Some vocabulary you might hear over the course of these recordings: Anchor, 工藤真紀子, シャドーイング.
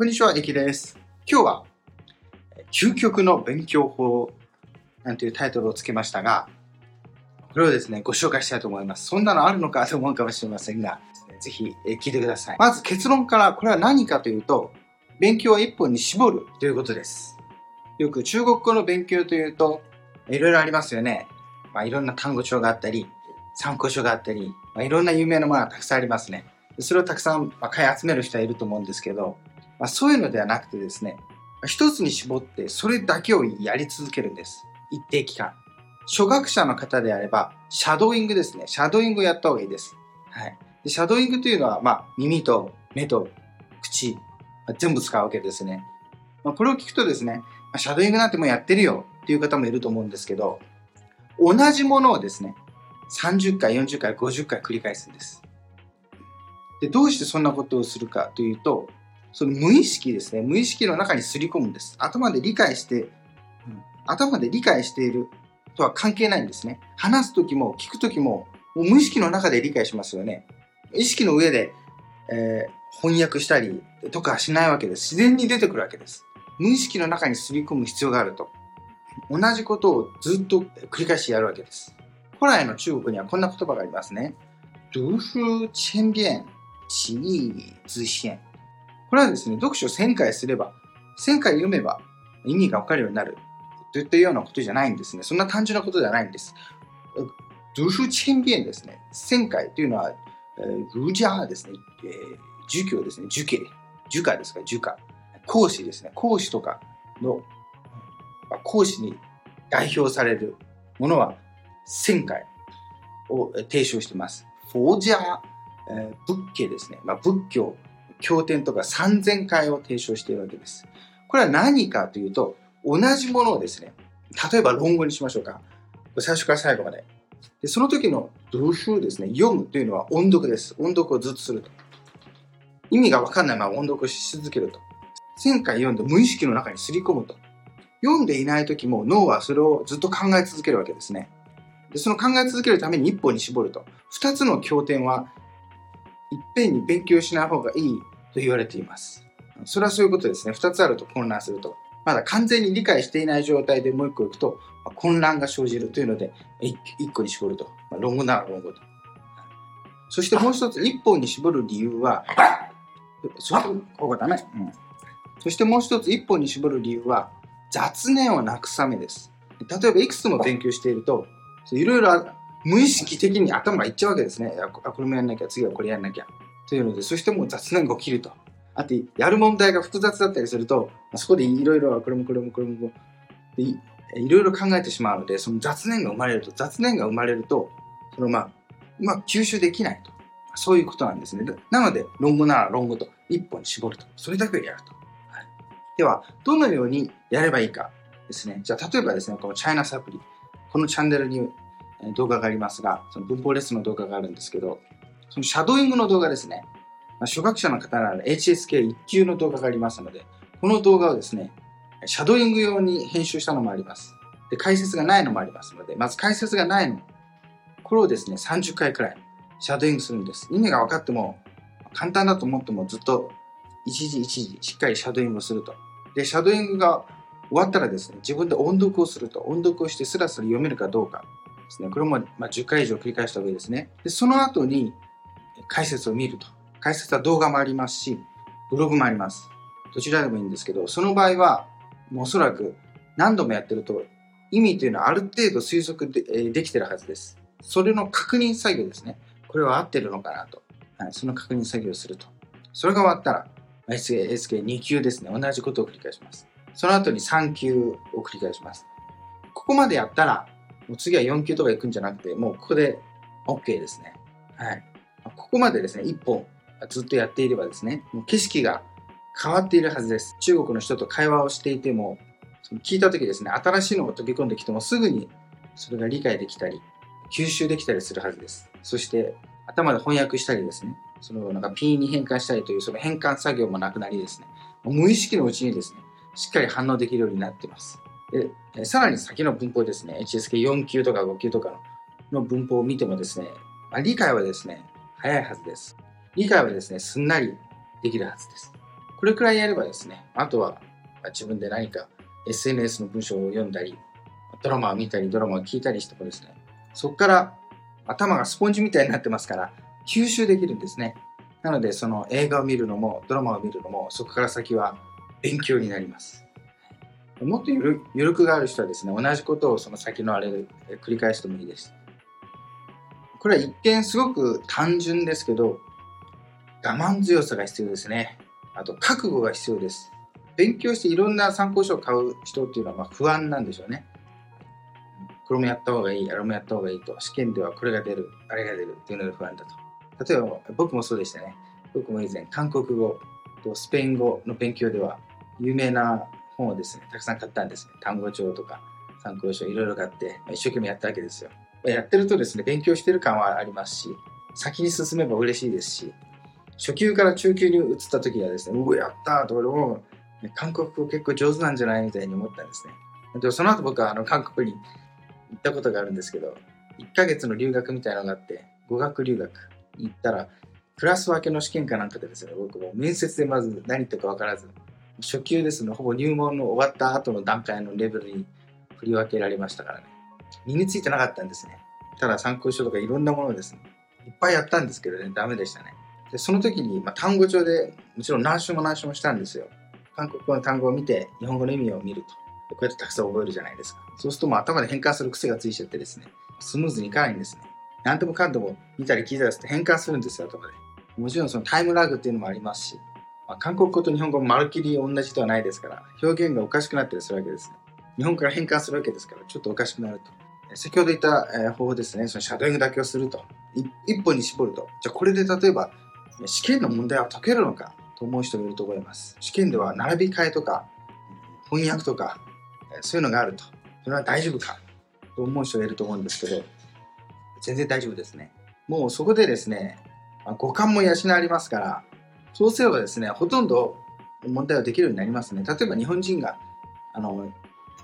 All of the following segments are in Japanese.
こんにちは、リキです。今日は究極の勉強法なんていうタイトルをつけましたが、これをですね、ご紹介したいと思います。そんなのあるのかと思うかもしれませんが、ぜひ聞いてください。まず結論から、これは何かというと、勉強は一本に絞るということです。よく中国語の勉強というと、いろいろありますよね。いろんな単語帳があったり、参考書があったり、いろんな有名なものがたくさんありますね。それをたくさん買い集める人はいると思うんですけど、そういうのではなくてですね、一つに絞ってそれだけをやり続けるんです。一定期間。初学者の方であれば、シャドーイングですね。シャドーイングをやった方がいいです。はい。で、シャドーイングというのは、耳と目と口、全部使うわけですね。これを聞くとですね、シャドーイングなんてもうやってるよっていう方もいると思うんですけど、同じものをですね、30回、40回、50回繰り返すんです。で、どうしてそんなことをするかというと、その無意識ですね。無意識の中にすり込むんです。頭で理解しているとは関係ないんですね。話すときも聞くときも、もう無意識の中で理解しますよね。意識の上で、翻訳したりとかしないわけです。自然に出てくるわけです。無意識の中にすり込む必要があると。同じことをずっと繰り返しやるわけです。古来の中国にはこんな言葉がありますね。读书千遍，其义自现。これはですね、読書を1000回読めば意味がわかるようになるといったようなことじゃないんですね。そんな単純なことではないんです。读书千遍ですね。1000回というのは、儒家ですね。儒教ですね。儒家ですか、儒家。孔子ですね。孔子とかの、孔子に代表されるものは1000回を提唱しています。佛家、仏家ですね。仏教。経典とか3000回を提唱しているわけです。これは何かというと、同じものをですね、例えば論語にしましょうか。最初から最後まで。で、その時の読書ですね、読むというのは音読です。音読をずっとすると。意味が分かんないまま音読し続けると。1000回読んで無意識の中にすり込むと。読んでいない時も脳はそれをずっと考え続けるわけですね。で、その考え続けるために一本に絞ると。2つの経典はいっぺんに勉強しない方がいいと言われています。それはそういうことですね。2つあると混乱すると。まだ完全に理解していない状態でもう1個いくと混乱が生じるというので、1個に絞ると。論語なら論語と。そしてもう1つ、1本に絞る理由は、そしてもう1つ、1本に絞る理由は、雑念をなくすためです。例えば、いくつも勉強していると、いろいろ無意識的に頭がいっちゃうわけですね。これもやんなきゃ、次はこれやんなきゃ。というので、そしてもう雑念が起きると。あと、やる問題が複雑だったりすると、そこでいろいろ、これも、いろいろ考えてしまうので、その雑念が生まれると、その吸収できないと。そういうことなんですね。なので、論語なら論語と、一本に絞ると。それだけをやると。はい、では、どのようにやればいいかですね。じゃあ、例えばですね、このチャイナサプリ。このチャンネルに、動画がありますが、その文法レッスンの動画があるんですけど、そのシャドーイングの動画ですね。初学者の方なら HSK1 級の動画がありますので、この動画をですね、シャドーイング用に編集したのもあります。で、解説がないのもありますので、まず解説がないの。これをですね、30回くらいシャドーイングするんです。意味が分かっても、簡単だと思ってもずっと一時しっかりシャドーイングをすると。で、シャドーイングが終わったらですね、自分で音読をすると。音読をしてスラスラ読めるかどうか。これも10回以上繰り返した方がいいですね。で、その後に解説を見ると。解説は動画もありますし、ブログもあります。どちらでもいいんですけど、その場合は、おそらく何度もやってると、意味というのはある程度推測 できてるはずです。それの確認作業ですね。これは合ってるのかなと。はい、その確認作業をすると。それが終わったら、SK2 級ですね。同じことを繰り返します。その後に3級を繰り返します。ここまでやったら、次は4級とか行くんじゃなくて、もうここで OK ですね。はい。ここまでですね、1本ずっとやっていればですね、もう景色が変わっているはずです。中国の人と会話をしていても、聞いたときですね、新しいのが飛び込んできてもすぐにそれが理解できたり、吸収できたりするはずです。そして、頭で翻訳したりですね、P に変換したりという、その変換作業もなくなりですね、無意識のうちにですね、しっかり反応できるようになっています。で、さらに先の文法ですね、HSK4 級とか5級とかの文法を見てもですね、理解はですね、早いはずです。理解はですね、すんなりできるはずです。これくらいやればですね、あとは自分で何か SNS の文章を読んだり、ドラマを見たり、ドラマを聞いたりしてもですね、そこから頭がスポンジみたいになってますから吸収できるんですね。なのでその映画を見るのもドラマを見るのもそこから先は勉強になります。もっと余力がある人はですね、同じことをその先のあれで繰り返してもいいです。これは一見すごく単純ですけど、我慢強さが必要ですね。あと覚悟が必要です。勉強していろんな参考書を買う人っていうのは不安なんでしょうね。これもやった方がいい、あれもやった方がいいと、試験ではこれが出る、あれが出るっていうので不安だと。例えば僕もそうでしたね。僕も以前韓国語とスペイン語の勉強では有名な本をですね、たくさん買ったんですね。単語帳とか参考書いろいろ買って一生懸命やったわけですよ。やってるとですね、勉強してる感はありますし、先に進めば嬉しいですし、初級から中級に移った時はですね、おおやったーと、俺も韓国語結構上手なんじゃないみたいに思ったんですね。でもその後僕は韓国に行ったことがあるんですけど、1ヶ月の留学みたいなのがあって語学留学行ったら、クラス分けの試験かなんかでですね、僕も面接でまず何言ってるか分からず、初級ですね、ほぼ入門の終わった後の段階のレベルに振り分けられましたからね。身についてなかったんですね。ただ参考書とかいろんなものですね、いっぱいやったんですけどね、ダメでしたね。でその時に、単語帳でもちろん何週もしたんですよ。韓国語の単語を見て日本語の意味を見ると、こうやってたくさん覚えるじゃないですか。そうするともう頭で変換する癖がついちゃってですね、スムーズにいかないんですね。何でもかんでも見たり聞いたりして変換するんですよ、頭で。もちろんそのタイムラグっていうのもありますし、韓国語と日本語もまるっきり同じではないですから、表現がおかしくなったりするわけですね。日本から変換するわけですから、ちょっとおかしくなると。先ほど言った方法ですね、そのシャドーイングだけをすると、一本に絞ると、じゃあこれで例えば試験の問題は解けるのかと思う人もいると思います。試験では並び替えとか翻訳とかそういうのがあると、それは大丈夫かと思う人がいると思うんですけど、全然大丈夫ですね。もうそこでですね、五感も養われますから、そうすればですね、ほとんど問題はできるようになりますね。例えば日本人が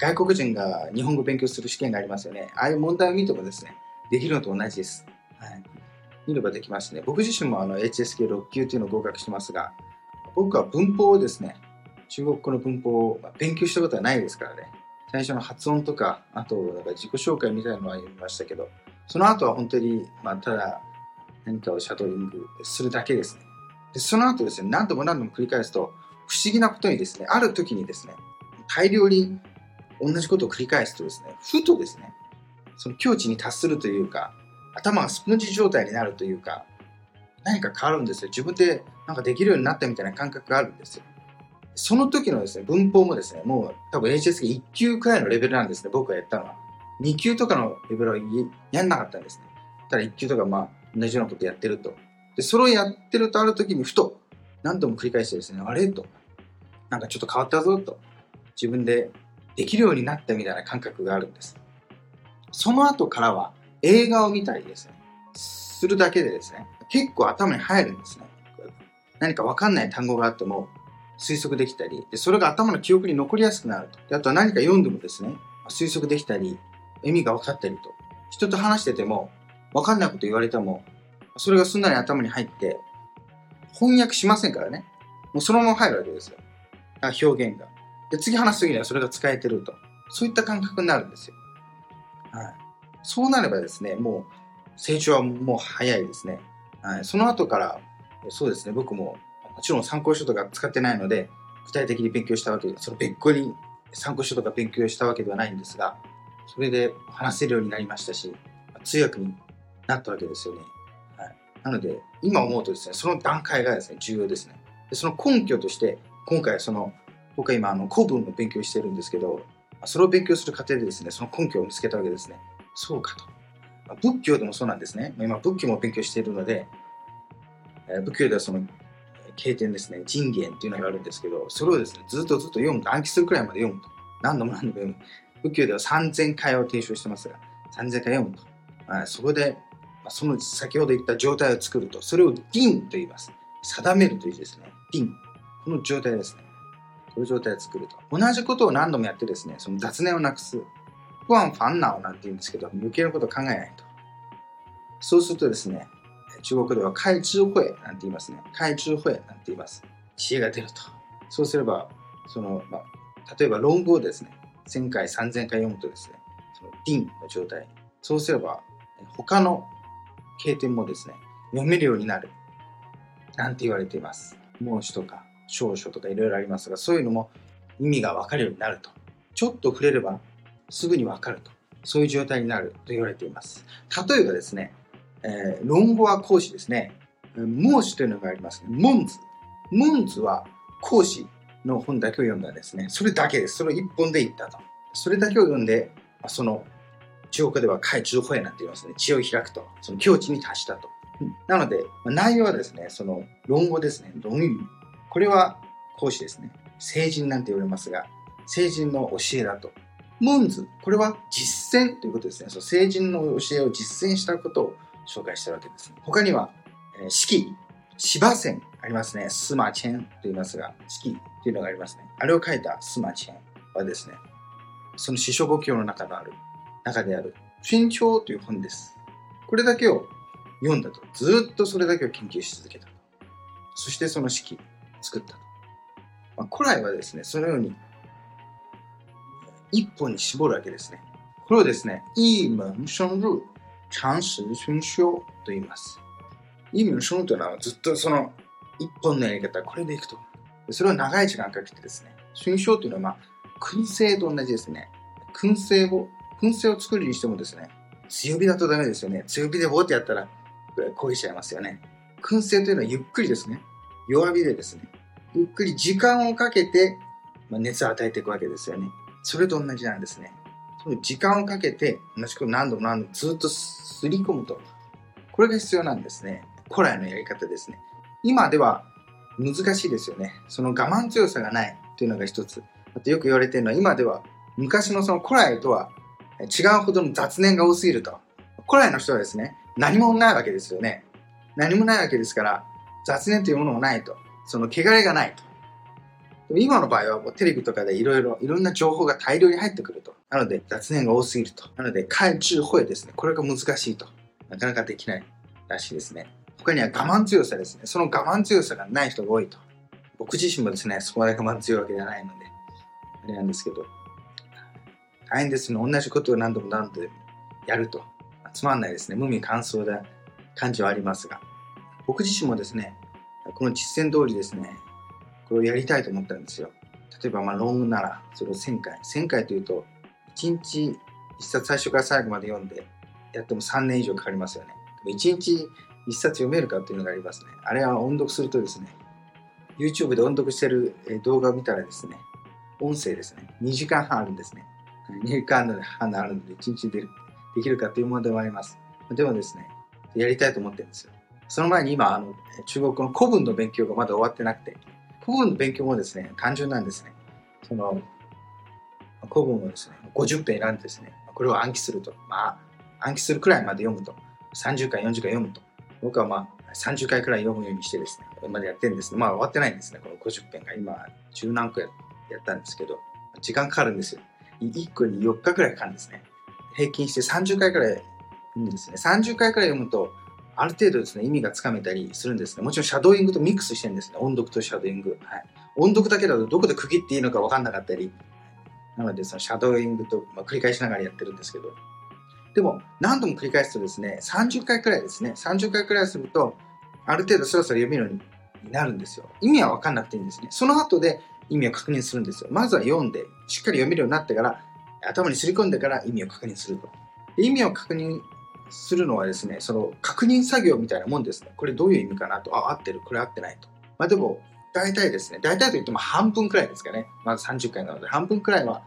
外国人が日本語を勉強する試験がありますよね。ああいう問題を見てもですね、できるのと同じです、はい、見ればできますね。僕自身もHSK 6級というのを合格してますが、僕は文法をですね、中国語の文法を勉強したことはないですからね。最初の発音とか、あとなんか自己紹介みたいなのは読みましたけど、その後は本当に、ただ何かをシャドーイングするだけですね。でその後ですね、何度も繰り返すと、不思議なことにですね、ある時にですね、大量に同じことを繰り返すとですね、ふとですね、その境地に達するというか、頭がスポンジ状態になるというか、何か変わるんですよ。自分でなんかできるようになったみたいな感覚があるんですよ。その時のですね、文法もですね、もう多分 HSK1 級くらいのレベルなんですね、僕がやったのは。2級とかのレベルはやんなかったんですね。ただ1級とか同じようなことやってると。で、それをやってるとある時にふと、何度も繰り返してですね、あれと、なんかちょっと変わったぞと、自分でできるようになったみたいな感覚があるんです。その後からは映画を見たりですね、するだけでですね、結構頭に入るんですね。何かわかんない単語があっても、推測できたり、それが頭の記憶に残りやすくなると。であとは何か読んでもですね、推測できたり、意味が分かったりと。人と話してても、分かんないこと言われても、それがすんなり頭に入って、翻訳しませんからね。もうそのまま入るわけですよ。表現が。で、次話す時にはそれが使えてると。そういった感覚になるんですよ。はい。そうなればですね、もう成長はもう早いですね。はい。その後から、そうですね、僕も、もちろん参考書とか使ってないので具体的に勉強したわけで、その別個に参考書とか勉強したわけではないんですが、それで話せるようになりましたし、通訳になったわけですよね、はい、なので今思うとですね、その段階がですね、重要ですね。でその根拠として今回僕は今古文を勉強してるんですけど、それを勉強する過程でですね、その根拠を見つけたわけですね。そうかと。仏教でもそうなんですね。今仏教も勉強しているので、仏教ではその経典ですね、人言っていうのがあるんですけど、それをですね、ずっと読むと、暗記するくらいまで読むと。何度も読む。仏教では3000回を提唱してますが、3000回読むと。そこで、その先ほど言った状態を作ると、それを銀と言います。定めるという字ですね。銀。この状態ですね。この状態を作ると。同じことを何度もやってですね、その雑念をなくす。不安ファンナオなんて言うんですけど、余計なことを考えないと。そうするとですね、中国では開智慧なんて言いますね。開智慧なんて言います。知恵が出ると。そうすれば例えば論文をですね1000回3000回読むとですねリンの状態、そうすれば他の経典もですね読めるようになるなんて言われています。孟子とか小書とかいろいろありますが、そういうのも意味が分かるようになると、ちょっと触れればすぐに分かると、そういう状態になると言われています。例えばですね、論語は孔子ですね、孟子というのがありますね。孟子は孔子の本だけを読んだんですね。それだけです。それ一本でいったと。それだけを読んで、中国では開智慧なんて言いますね。知恵を開くと、境地に達したと。なので、内容はですね、論語ですね。論語。これは孔子ですね。聖人なんて言われますが、聖人の教えだと。孟子、これは実践ということですね。聖人の教えを実践したことを紹介しているわけです、ね。他には、四季、芝仙ありますね。司馬遷と言いますが、四季というのがありますね。あれを書いた司馬遷はですね、四書五経の中である春秋という本です。これだけを読んだと。ずっとそれだけを研究し続けたと。そしてその四季作ったと。古来はですね、そのように一本に絞るわけですね。これをですね、一門深入、長史春秋と言います。一門深入というのはずっと一本のやり方、これでいくと。それを長い時間かけてですね、春秋というのは燻製と同じですね。燻製を作るにしてもですね、強火だとダメですよね。強火でボーってやったら焦げちゃいますよね。燻製というのはゆっくりですね、弱火でですね、ゆっくり時間をかけて熱を与えていくわけですよね。それと同じなんですね。時間をかけて同じことを何度も何度もずっとすり込むと。これが必要なんですね。古来のやり方ですね。今では難しいですよね。我慢強さがないというのが一つ。あとよく言われているのは、今では昔の古来とは違うほどの雑念が多すぎると。古来の人はですね、何もないわけですよね。何もないわけですから、雑念というものもないと。穢れがないと。でも今の場合はもうテレビとかでいろんな情報が大量に入ってくると。なので雑念が多すぎると。なので開智慧ですね。これが難しいと。なかなかできないらしいですね。他には我慢強さですね。我慢強さがない人が多いと。僕自身もですね、そこまで我慢強いわけではないので、あれなんですけど、大変ですね。同じことを何度も何度もやると。つまんないですね。無味乾燥な感じはありますが、僕自身もですね、この実践通りですね、これをやりたいと思ったんですよ。例えば論文なら、それを1000回というと、1日1冊最初から最後まで読んで、やっても3年以上かかりますよね。1日1冊読めるかというのがありますね。あれは音読するとですね、YouTube で音読してる動画を見たらですね、音声ですね、2時間半あるんですね。2時間半あるので、1日できるかという問題もあります。でもですね、やりたいと思ってるんですよ。その前に今、中国の古文の勉強がまだ終わってなくて、古文の勉強もですね、単純なんですね。古文をですね、50編選んでですね、これを暗記すると。暗記するくらいまで読むと。30回、40回読むと。僕は30回くらい読むようにしてですね、これまでやってるんですね。終わってないんですね、この50編が。今、十何個やったんですけど、時間かかるんですよ。1個に4日くらいかかるんですね。平均して30回くらい読むんですね。30回くらい読むと、ある程度ですね、意味がつかめたりするんですね。もちろんシャドーイングとミックスしてるんですね。音読とシャドーイング。はい、音読だけだとどこで区切っていいのか分かんなかったり。なので、シャドーイングと、繰り返しながらやってるんですけど。でも、何度も繰り返すとですね、30回くらいですね。30回くらいすると、ある程度そろそろ読めるようになるんですよ。意味は分かんなくていいんですね。その後で意味を確認するんですよ。まずは読んで、しっかり読めるようになってから、頭にすり込んでから意味を確認すると。意味を確認するのはですね、確認作業みたいなもんですね。これどういう意味かなと。合ってる、これ合ってないと。でも、大体ですね、大体といっても半分くらいですかね。まず30回なので、半分くらいは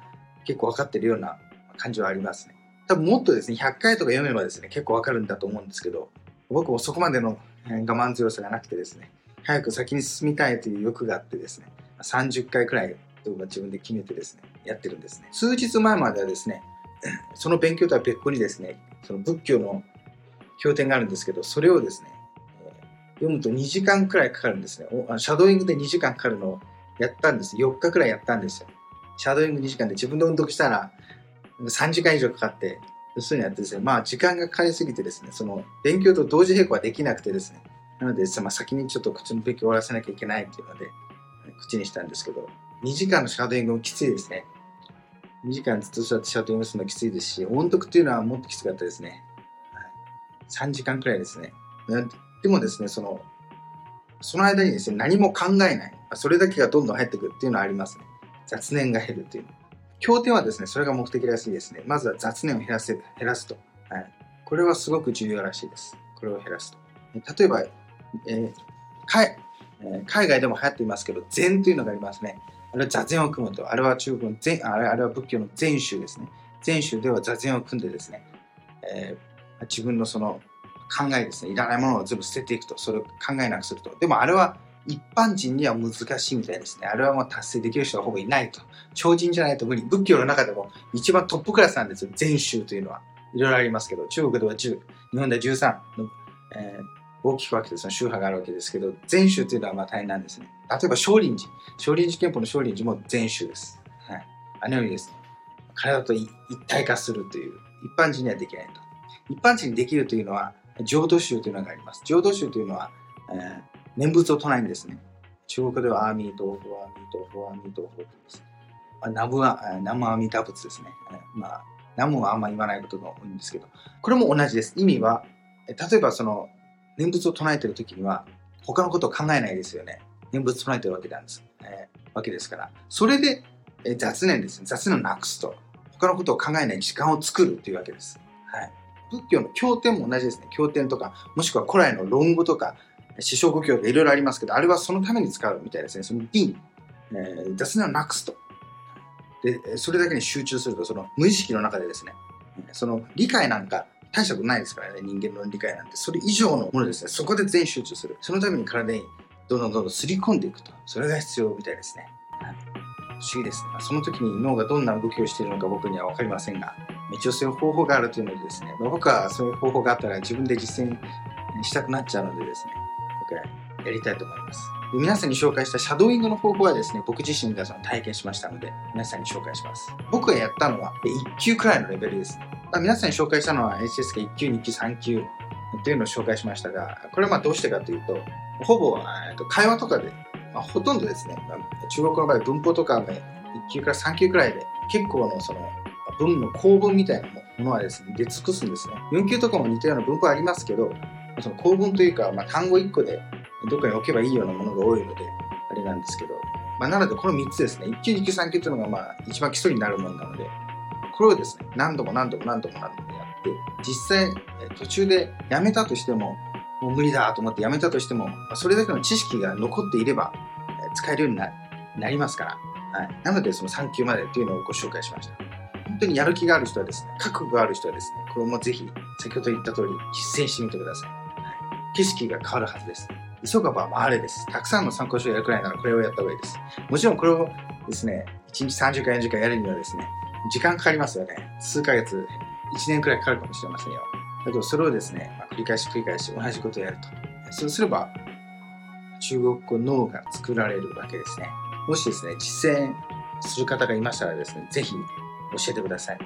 結構分かってるような感じはありますね。多分もっとですね、100回とか読めばですね、結構分かるんだと思うんですけど、僕もそこまでの我慢強さがなくてですね、早く先に進みたいという欲があってですね、30回くらいとか自分で決めてですね、やってるんですね。数日前まではですね、その勉強とは別個にですね、仏教の経典があるんですけど、それをですね、読むと2時間くらいかかるんですね。シャドーイングで2時間かかるのをやったんです。4日くらいやったんですよ。シャドーイング2時間で自分で音読したら3時間以上かかって、そういうのやってですね、時間がかかりすぎてですね、勉強と同時並行はできなくてですね、なので、先にちょっとこっちの勉強を終わらせなきゃいけないっていうので、口にしたんですけど、2時間のシャドウイングもきついですね。2時間ずっと座ってシャドウイングするのきついですし、音読っていうのはもっときつかったですね。3時間くらいですね。でもですね、その間にですね、何も考えない。それだけがどんどん入ってくるっていうのはありますね。雑念が減るっていう。経典はですね、それが目的らしいですね。まずは雑念を減らすと。はい。これはすごく重要らしいです。これを減らすと。例えば、海外でも流行っていますけど、禅というのがありますね。あれは座禅を組むと。あれは中国のあれは仏教の禅宗ですね。禅宗では座禅を組んでですね、自分の考えですね、いらないものを全部捨てていくと、それを考えなくすると。でもあれは一般人には難しいみたいですね。あれはもう達成できる人はほぼいないと。超人じゃないと無理。仏教の中でも一番トップクラスなんですよ、禅宗というのは。いろいろありますけど、中国では10、日本では13の、大きく分けてその宗派があるわけですけど、禅宗というのはまあ大変なんですね。例えば少林寺憲法の少林寺も禅宗です。はい。あのようにですね、体と一体化するという、一般人にはできないと。一般人にできるというのは、浄土宗というのがあります。浄土宗というのは、念仏を唱えるんですね。中国ではアーミートーフォー、アーミートーフォー、アーミートーフォーです。ナムアミダ仏ですね。まあ、ナムはあんま言わないことが多いんですけど、これも同じです。意味は、例えば念仏を唱えているときには、他のことを考えないですよね。念仏を唱えているわけですから。それで、雑念ですね。雑念をなくすと。他のことを考えない時間を作るというわけです。はい。仏教の経典も同じですね。経典とか、もしくは古来の論語とか、四書五経とかいろいろありますけど、あれはそのために使うみたいですね。その輪、雑念をなくすと。で、それだけに集中すると、無意識の中でですね、理解なんか大したことないですからね、人間の理解なんて。それ以上のものですね。そこで全集中する。そのために体にどんどんすり込んでいくと。それが必要みたいですね。不思議ですね。その時に脳がどんな動きをしているのか僕には分かりませんが、一応そういう方法があるというのでですね、僕はそういう方法があったら自分で実践したくなっちゃうのでですね、僕はやりたいと思います。で、皆さんに紹介したシャドウイングの方法はですね、僕自身が体験しましたので皆さんに紹介します。僕がやったのは1級くらいのレベルですね。皆さんに紹介したのは HSK1 級2級3級というのを紹介しましたが、これはどうしてかというと、ほぼ会話とかでほとんどですね、中国の場合文法とかが1級から3級くらいで、結構文の構文みたいなものはですね、出尽くすんですね。4級とかも似たような文法ありますけど、構文というか、単語1個でどっかに置けばいいようなものが多いので、あれなんですけど、なのでこの3つですね、1級、2級、3級というのが一番基礎になるものなので、これをですね、何度もやって、実際途中でやめたとしても、もう無理だと思ってやめたとしても、それだけの知識が残っていれば使えるようになりますから、はい、なので3級までというのをご紹介しました。本当にやる気がある人はですね、覚悟がある人はですね、これもぜひ先ほど言った通り実践してみてください。はい、景色が変わるはずです。急がば回れです。たくさんの参考書をやるくらいならこれをやった方がいいです。もちろんこれをですね、1日30回40回やるにはですね、時間かかりますよね。数ヶ月、1年くらいかかるかもしれませんよ。だけどそれをですね、繰り返し同じことをやると。そうすれば、中国語脳が作られるわけですね。もしですね、実践する方がいましたらですね、ぜひ教えてください。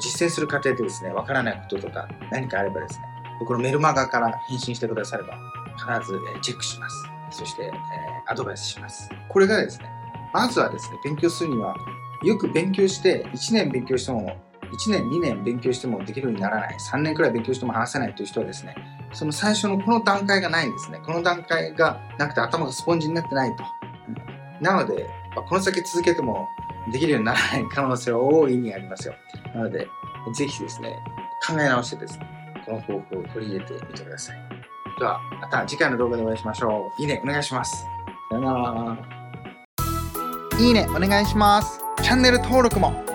実践する過程でですね、わからないこととか何かあればですね、このメルマガから返信してくだされば、必ずチェックします。そして、アドバイスします。これがですね、まずはですね、勉強するには、よく勉強して、1年勉強しても、1年、2年勉強してもできるようにならない、3年くらい勉強しても話せないという人はですね、最初のこの段階がないんですね。この段階がなくて頭がスポンジになってないと。なので、この先続けてもできるようにならない可能性は大いにありますよ。なので、ぜひですね、考え直してですね、この方法を取り入れてみてください。では、また次回の動画でお会いしましょう。いいね、お願いします。さよなら。いいね、お願いします。チャンネル登録も。